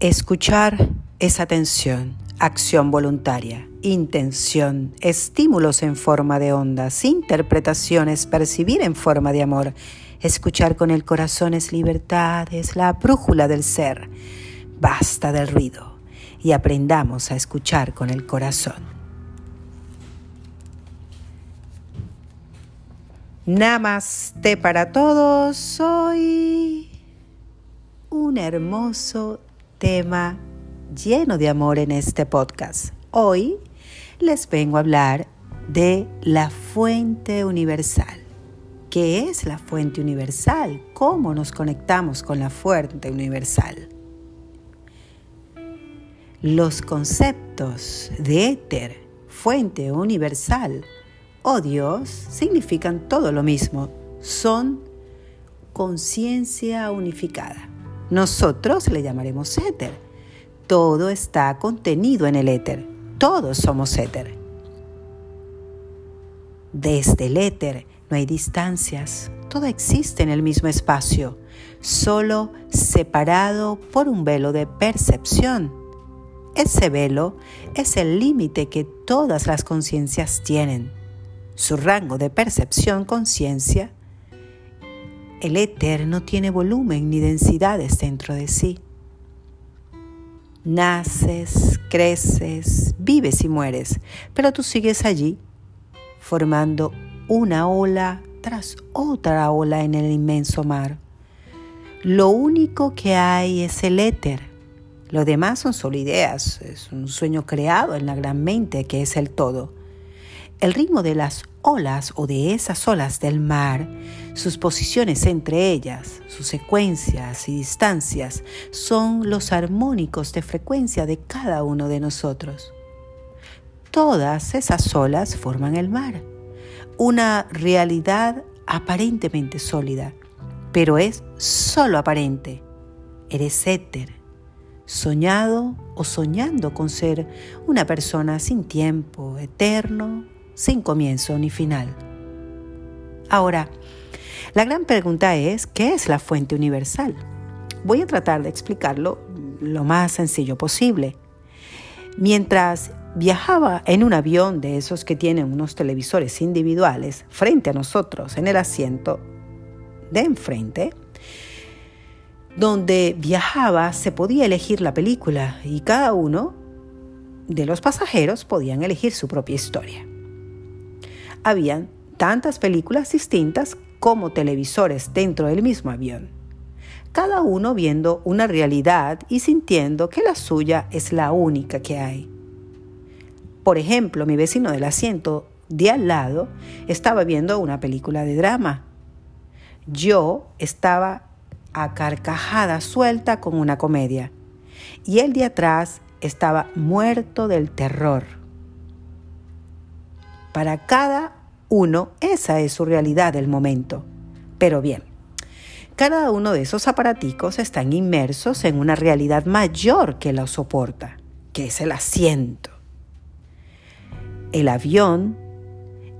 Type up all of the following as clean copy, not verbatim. Escuchar es atención, acción voluntaria, intención, estímulos en forma de ondas, interpretaciones, percibir en forma de amor. Escuchar con el corazón es libertad, es la brújula del ser. Basta del ruido y aprendamos a escuchar con el corazón. Namaste para todos. Soy un hermoso tema lleno de amor en este podcast. Hoy les vengo a hablar de la fuente universal. ¿Qué es la fuente universal? ¿Cómo nos conectamos con la fuente universal? Los conceptos de éter, fuente universal o Dios significan todo lo mismo, son conciencia unificada. Nosotros le llamaremos éter. Todo está contenido en el éter. Todos somos éter. Desde el éter no hay distancias. Todo existe en el mismo espacio, solo separado por un velo de percepción. Ese velo es el límite que todas las conciencias tienen. Su rango de percepción, conciencia, el éter no tiene volumen ni densidades dentro de sí. Naces, creces, vives y mueres, pero tú sigues allí, formando una ola tras otra ola en el inmenso mar. Lo único que hay es el éter. Lo demás son solo ideas, es un sueño creado en la gran mente que es el todo. El ritmo de las olas o de esas olas del mar, sus posiciones entre ellas, sus secuencias y distancias son los armónicos de frecuencia de cada uno de nosotros. Todas esas olas forman el mar, una realidad aparentemente sólida, pero es solo aparente. Eres éter, soñado o soñando con ser una persona sin tiempo, eterno, sin comienzo ni final. Ahora, la gran pregunta es, ¿qué es la fuente universal? Voy a tratar de explicarlo lo más sencillo posible. Mientras viajaba en un avión de esos que tienen unos televisores individuales frente a nosotros en el asiento de enfrente, donde viajaba se podía elegir la película y cada uno de los pasajeros podían elegir su propia historia. Habían tantas películas distintas como televisores dentro del mismo avión, cada uno viendo una realidad y sintiendo que la suya es la única que hay. Por ejemplo, mi vecino del asiento de al lado estaba viendo una película de drama. Yo estaba a carcajada suelta con una comedia, y el de atrás estaba muerto del terror. Para cada uno, esa es su realidad del momento. Pero bien, cada uno de esos aparaticos están inmersos en una realidad mayor que la soporta, que es el asiento, el avión,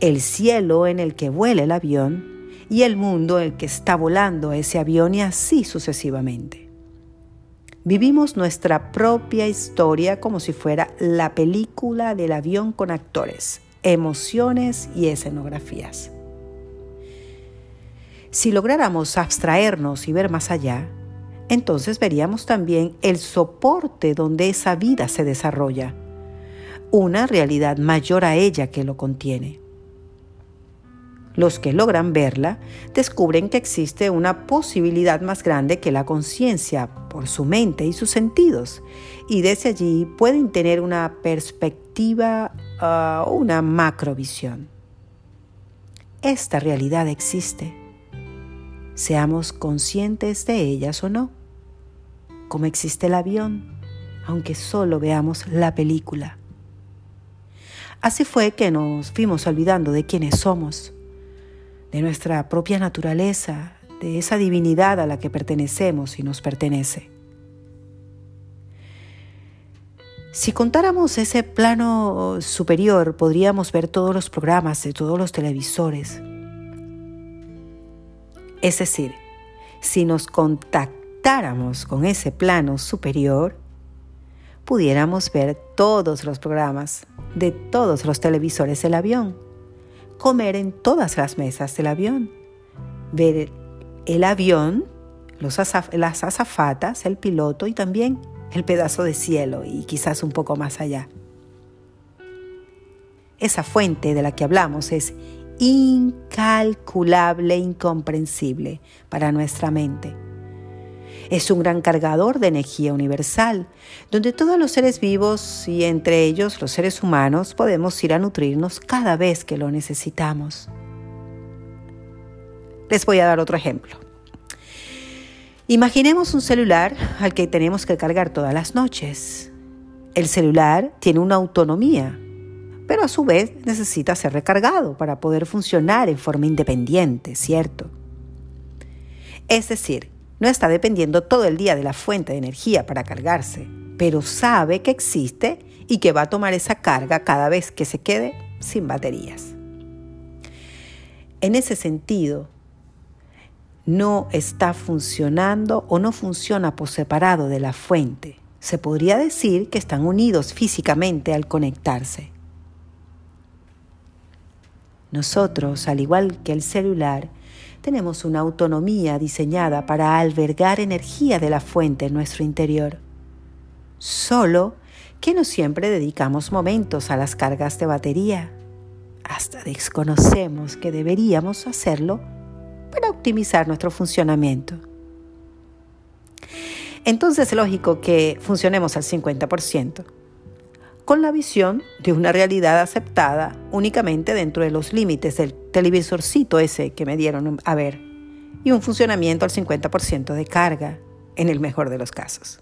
el cielo en el que vuela el avión y el mundo en el que está volando ese avión y así sucesivamente. Vivimos nuestra propia historia como si fuera la película del avión con actores, emociones y escenografías. Si lográramos abstraernos y ver más allá, entonces veríamos también el soporte donde esa vida se desarrolla, una realidad mayor a ella que lo contiene. Los que logran verla descubren que existe una posibilidad más grande que la conciencia por su mente y sus sentidos, y desde allí pueden tener una perspectiva o una macrovisión. Esta realidad existe, seamos conscientes de ellas o no, como existe el avión, aunque solo veamos la película. Así fue que nos fuimos olvidando de quiénes somos, de nuestra propia naturaleza, de esa divinidad a la que pertenecemos y nos pertenece. Si contáramos ese plano superior, podríamos ver todos los programas de todos los televisores. Es decir, si nos contactáramos con ese plano superior, pudiéramos ver todos los programas de todos los televisores del avión, comer en todas las mesas del avión, ver el avión, las azafatas, el piloto y también el pedazo de cielo y quizás un poco más allá. Esa fuente de la que hablamos es incalculable, incomprensible para nuestra mente. Es un gran cargador de energía universal, donde todos los seres vivos y entre ellos los seres humanos podemos ir a nutrirnos cada vez que lo necesitamos. Les voy a dar otro ejemplo. Imaginemos un celular al que tenemos que cargar todas las noches. El celular tiene una autonomía, pero a su vez necesita ser recargado para poder funcionar en forma independiente, ¿cierto? Es decir, no está dependiendo todo el día de la fuente de energía para cargarse, pero sabe que existe y que va a tomar esa carga cada vez que se quede sin baterías. En ese sentido, no está funcionando o no funciona por separado de la fuente. Se podría decir que están unidos físicamente al conectarse. Nosotros, al igual que el celular, tenemos una autonomía diseñada para albergar energía de la fuente en nuestro interior. Solo que no siempre dedicamos momentos a las cargas de batería. Hasta desconocemos que deberíamos hacerlo para optimizar nuestro funcionamiento. Entonces es lógico que funcionemos al 50%, con la visión de una realidad aceptada únicamente dentro de los límites del televisorcito ese que me dieron a ver, y un funcionamiento al 50% de carga, en el mejor de los casos.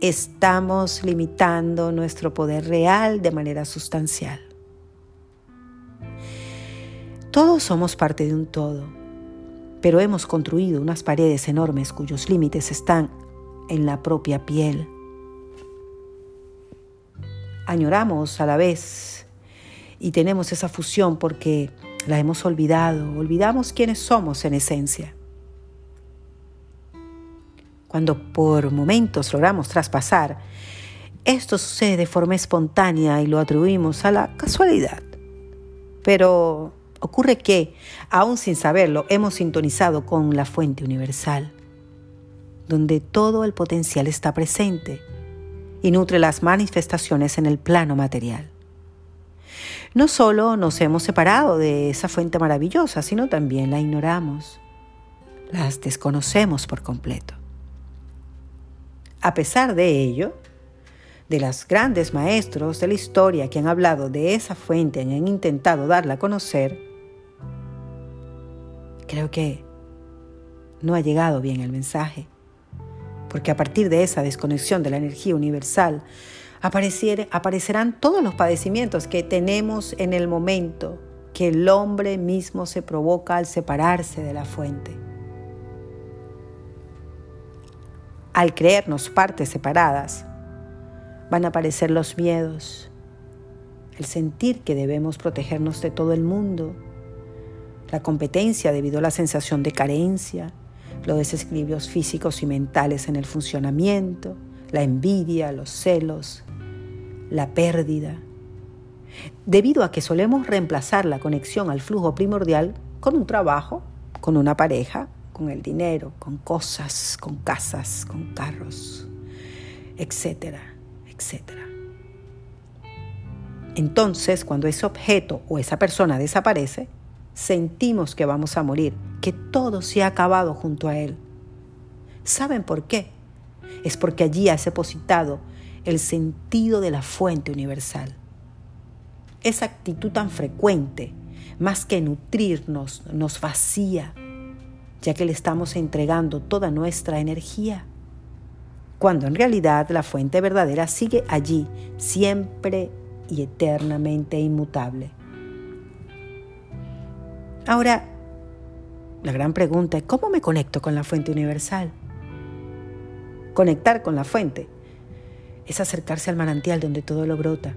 Estamos limitando nuestro poder real de manera sustancial. Todos somos parte de un todo, pero hemos construido unas paredes enormes cuyos límites están en la propia piel. Añoramos a la vez y tenemos esa fusión porque la hemos olvidado, olvidamos quiénes somos en esencia. Cuando por momentos logramos traspasar, esto sucede de forma espontánea y lo atribuimos a la casualidad. Pero ocurre que, aún sin saberlo, hemos sintonizado con la fuente universal, donde todo el potencial está presente y nutre las manifestaciones en el plano material. No solo nos hemos separado de esa fuente maravillosa, sino también la ignoramos, las desconocemos por completo. A pesar de ello, de los grandes maestros de la historia que han hablado de esa fuente y han intentado darla a conocer, creo que no ha llegado bien el mensaje. Porque a partir de esa desconexión de la energía universal aparecerán todos los padecimientos que tenemos en el momento que el hombre mismo se provoca al separarse de la fuente. Al creernos partes separadas, van a aparecer los miedos, el sentir que debemos protegernos de todo el mundo, la competencia debido a la sensación de carencia, los desequilibrios físicos y mentales en el funcionamiento, la envidia, los celos, la pérdida, debido a que solemos reemplazar la conexión al flujo primordial con un trabajo, con una pareja, con el dinero, con cosas, con casas, con carros, etcétera, etcétera. Entonces, cuando ese objeto o esa persona desaparece, sentimos que vamos a morir, que todo se ha acabado junto a él. ¿Saben por qué? Es porque allí has depositado el sentido de la fuente universal. Esa actitud tan frecuente, más que nutrirnos, nos vacía, ya que le estamos entregando toda nuestra energía, cuando en realidad la fuente verdadera sigue allí, siempre y eternamente inmutable. Ahora, la gran pregunta es, ¿cómo me conecto con la fuente universal? Conectar con la fuente es acercarse al manantial donde todo lo brota.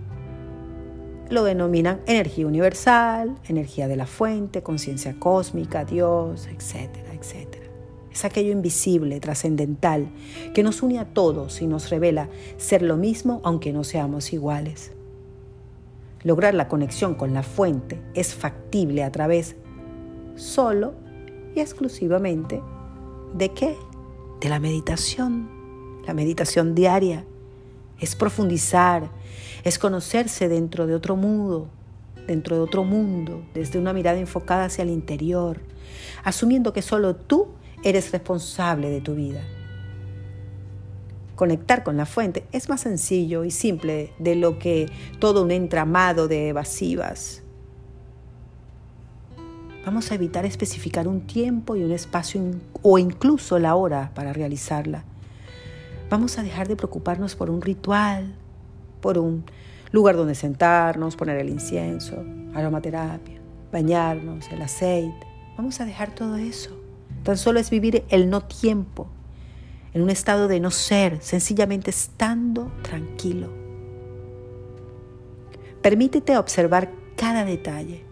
Lo denominan energía universal, energía de la fuente, conciencia cósmica, Dios, etcétera, etcétera. Es aquello invisible, trascendental, que nos une a todos y nos revela ser lo mismo aunque no seamos iguales. Lograr la conexión con la fuente es factible a través solo y exclusivamente ¿de qué? De la meditación. La meditación diaria es profundizar, es conocerse dentro de otro mundo, desde una mirada enfocada hacia el interior, asumiendo que solo tú eres responsable de tu vida. Conectar con la fuente es más sencillo y simple de lo que todo un entramado de evasivas. Vamos a evitar especificar un tiempo y un espacio o incluso la hora para realizarla. Vamos a dejar de preocuparnos por un ritual, por un lugar donde sentarnos, poner el incienso, aromaterapia, bañarnos, el aceite. Vamos a dejar todo eso. Tan solo es vivir el no tiempo, en un estado de no ser, sencillamente estando tranquilo. Permítete observar cada detalle,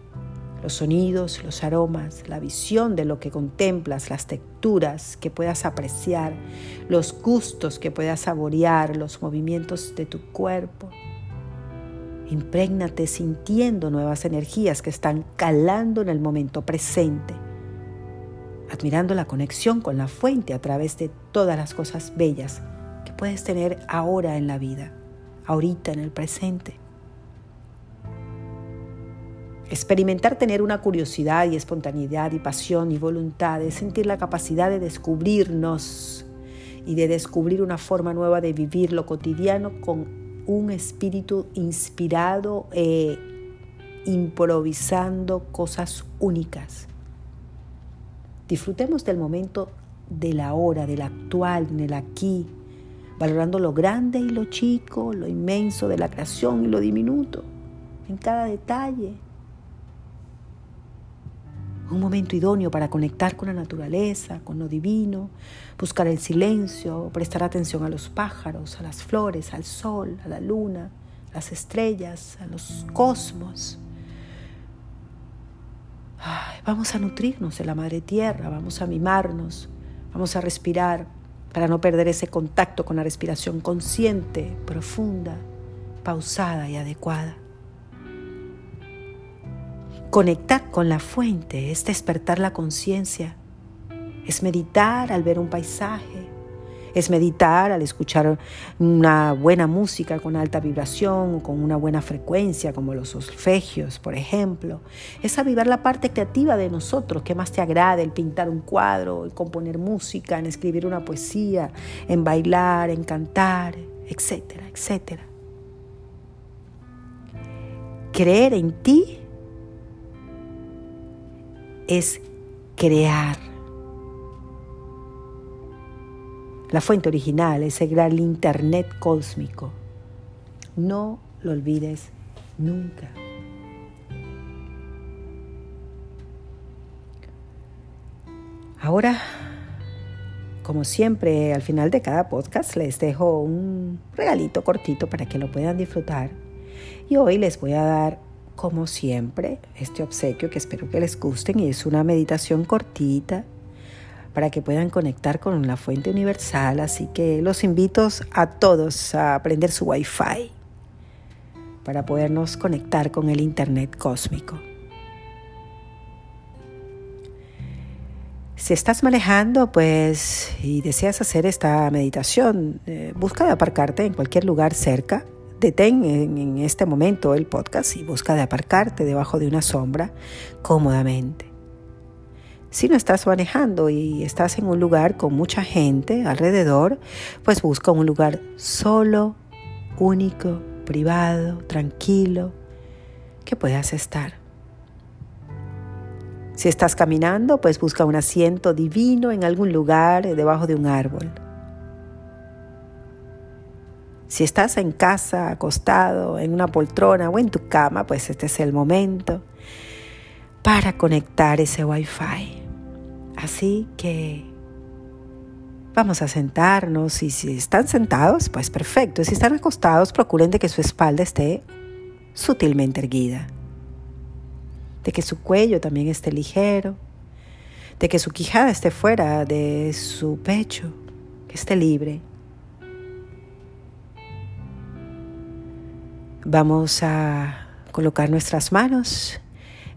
los sonidos, los aromas, la visión de lo que contemplas, las texturas que puedas apreciar, los gustos que puedas saborear, los movimientos de tu cuerpo. Imprégnate sintiendo nuevas energías que están calando en el momento presente, admirando la conexión con la fuente a través de todas las cosas bellas que puedes tener ahora en la vida, ahorita en el presente. Experimentar tener una curiosidad y espontaneidad y pasión y voluntad, es sentir la capacidad de descubrirnos y de descubrir una forma nueva de vivir lo cotidiano con un espíritu inspirado e improvisando cosas únicas. Disfrutemos del momento, de la hora, del actual, en el aquí, valorando lo grande y lo chico, lo inmenso de la creación y lo diminuto, en cada detalle. Un momento idóneo para conectar con la naturaleza, con lo divino, buscar el silencio, prestar atención a los pájaros, a las flores, al sol, a la luna, a las estrellas, a los cosmos. Vamos a nutrirnos de la madre tierra, vamos a mimarnos, vamos a respirar para no perder ese contacto con la respiración consciente, profunda, pausada y adecuada. Conectar con la fuente es despertar la conciencia, es meditar al ver un paisaje, es meditar al escuchar una buena música con alta vibración, con una buena frecuencia, como los solfegios, por ejemplo. Es avivar la parte creativa de nosotros, que más te agrade, el pintar un cuadro, el componer música, en escribir una poesía, en bailar, en cantar, etcétera, etcétera. Creer en ti es crear. La fuente original es el gran internet cósmico. No lo olvides nunca. Ahora, como siempre, al final de cada podcast les dejo un regalito cortito para que lo puedan disfrutar. Y hoy les voy a dar, como siempre, este obsequio que espero que les gusten, y es una meditación cortita para que puedan conectar con la fuente universal. Así que los invito a todos a prender su Wi-Fi para podernos conectar con el internet cósmico. Si estás manejando, pues, y deseas hacer esta meditación, busca de aparcarte en cualquier lugar cerca. Detén en este momento el podcast y busca de aparcarte debajo de una sombra cómodamente. Si no estás manejando y estás en un lugar con mucha gente alrededor, pues busca un lugar solo, único, privado, tranquilo, que puedas estar. Si estás caminando, pues busca un asiento divino en algún lugar debajo de un árbol. Si estás en casa, acostado, en una poltrona o en tu cama, pues este es el momento para conectar ese Wi-Fi. Así que vamos a sentarnos, y si están sentados, pues perfecto. Si están acostados, procuren de que su espalda esté sutilmente erguida, de que su cuello también esté ligero, de que su quijada esté fuera de su pecho, que esté libre. Vamos a colocar nuestras manos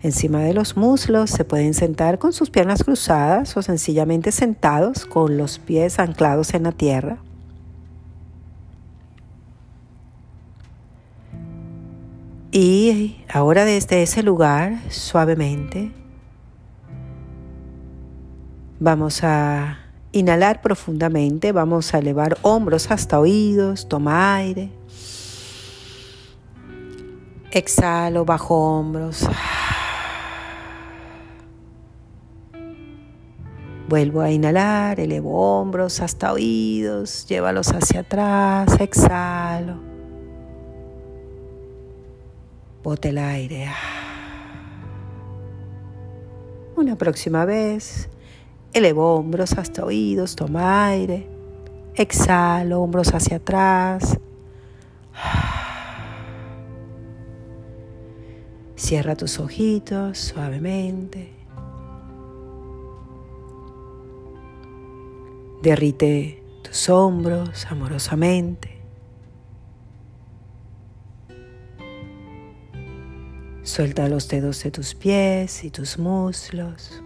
encima de los muslos. Se pueden sentar con sus piernas cruzadas o sencillamente sentados con los pies anclados en la tierra. Y ahora desde ese lugar, suavemente, vamos a inhalar profundamente, vamos a elevar hombros hasta oídos, toma aire. Exhalo, bajo hombros. Vuelvo a inhalar, elevo hombros hasta oídos, llévalos hacia atrás, exhalo. Bote el aire. Una próxima vez, elevo hombros hasta oídos, toma aire, exhalo, hombros hacia atrás. Cierra tus ojitos suavemente. Derrite tus hombros amorosamente. Suelta los dedos de tus pies y tus muslos.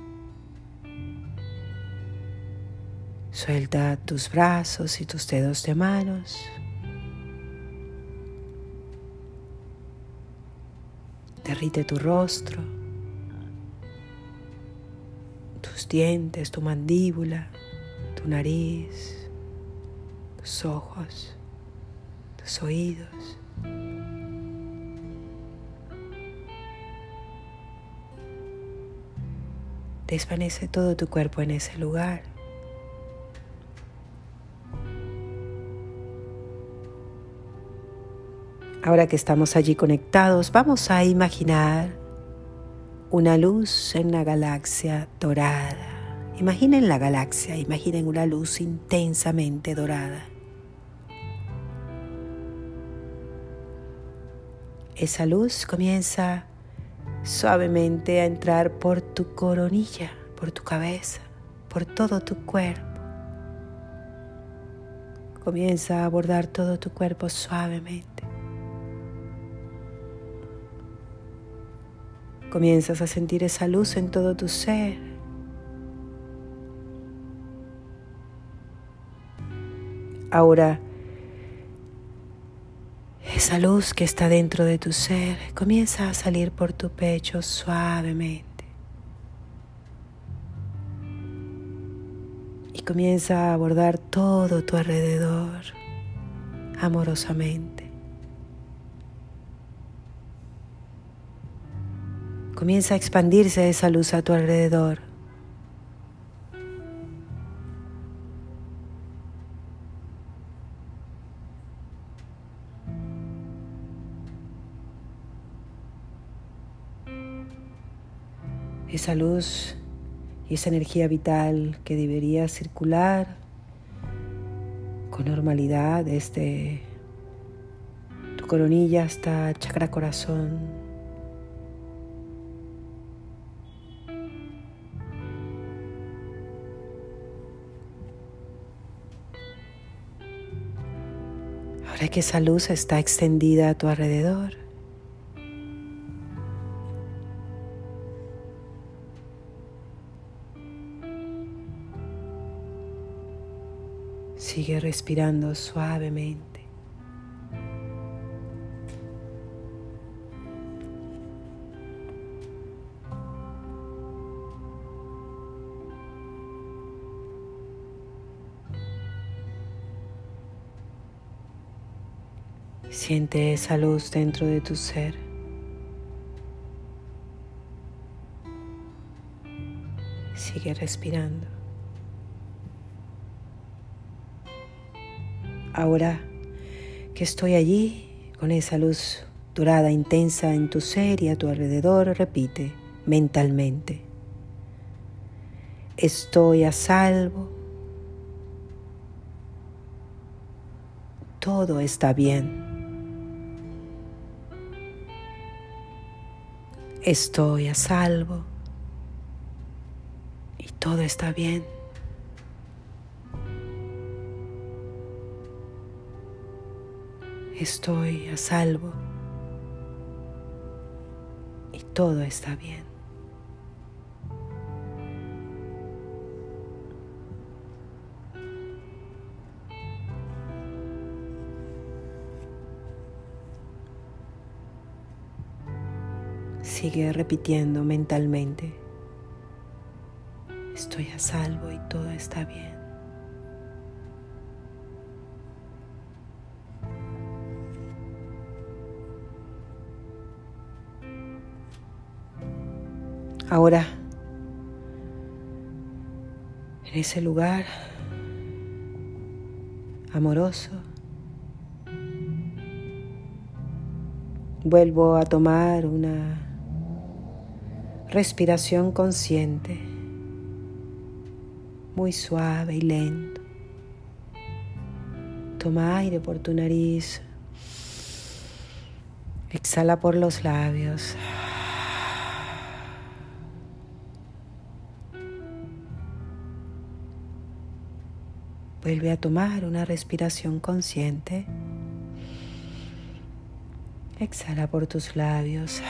Suelta tus brazos y tus dedos de manos. Derrite tu rostro, tus dientes, tu mandíbula, tu nariz, tus ojos, tus oídos. Desvanece todo tu cuerpo en ese lugar. Ahora que estamos allí conectados, vamos a imaginar una luz en la galaxia dorada. Imaginen la galaxia, imaginen una luz intensamente dorada. Esa luz comienza suavemente a entrar por tu coronilla, por tu cabeza, por todo tu cuerpo. Comienza a abordar todo tu cuerpo suavemente. Comienzas a sentir esa luz en todo tu ser. Ahora, esa luz que está dentro de tu ser comienza a salir por tu pecho suavemente. Y comienza a abordar todo tu alrededor amorosamente. Comienza a expandirse esa luz a tu alrededor. Esa luz y esa energía vital que debería circular con normalidad desde tu coronilla hasta chakra corazón. Ahora que esa luz está extendida a tu alrededor, sigue respirando suavemente. Siente esa luz dentro de tu ser. Sigue respirando. Ahora que estoy allí, con esa luz dorada intensa en tu ser y a tu alrededor, repite mentalmente: estoy a salvo. Todo está bien. Estoy a salvo y Todo está bien. Estoy a salvo y todo está bien. Sigue repitiendo mentalmente: estoy a salvo y todo está bien. Ahora, en ese lugar amoroso, vuelvo a tomar una respiración consciente, muy suave y lento. Toma aire por tu nariz, exhala por los labios. Vuelve a tomar una respiración consciente. Exhala por tus labios.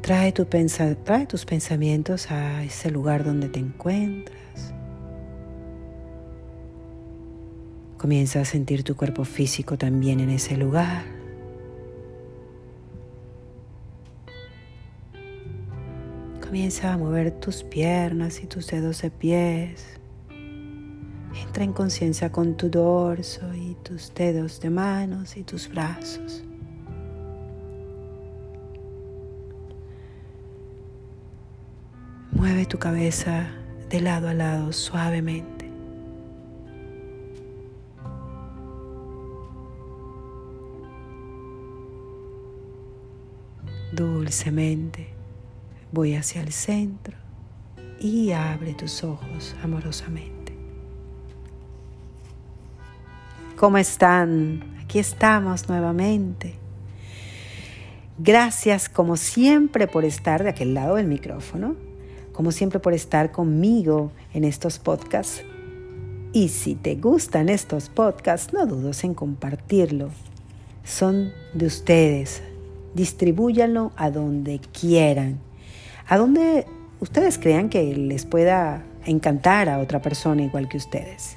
Trae tus pensamientos a ese lugar donde te encuentras. Comienza a sentir tu cuerpo físico también en ese lugar. Comienza a mover tus piernas y tus dedos de pies. Entra en conciencia con tu dorso y tus dedos de manos y tus brazos. Mueve tu cabeza de lado a lado suavemente. Dulcemente. Voy hacia el centro y abre tus ojos amorosamente. ¿Cómo están? Aquí estamos nuevamente. Gracias como siempre por estar de aquel lado del micrófono, como siempre por estar conmigo en estos podcasts. Y si te gustan estos podcasts, no dudes en compartirlo. Son de ustedes. Distribúyanlo a donde quieran. A donde ustedes crean que les pueda encantar a otra persona igual que ustedes.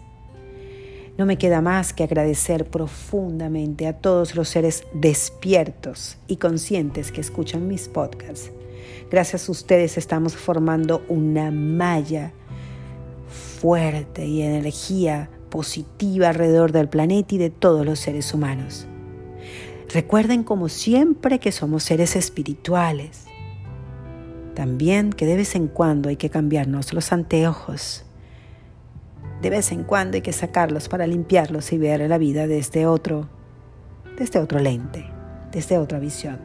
No me queda más que agradecer profundamente a todos los seres despiertos y conscientes que escuchan mis podcasts. Gracias a ustedes estamos formando una malla fuerte y de energía positiva alrededor del planeta y de todos los seres humanos. Recuerden, como siempre, que somos seres espirituales. También que de vez en cuando hay que cambiarnos los anteojos. De vez en cuando hay que sacarlos para limpiarlos y ver la vida desde otro lente, desde otra visión.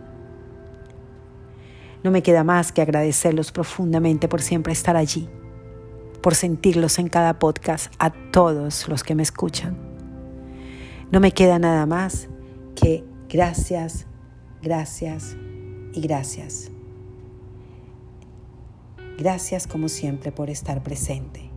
No me queda más que agradecerlos profundamente por siempre estar allí, por sentirlos en cada podcast a todos los que me escuchan. No me queda nada más que gracias, gracias y gracias. Gracias como siempre por estar presente.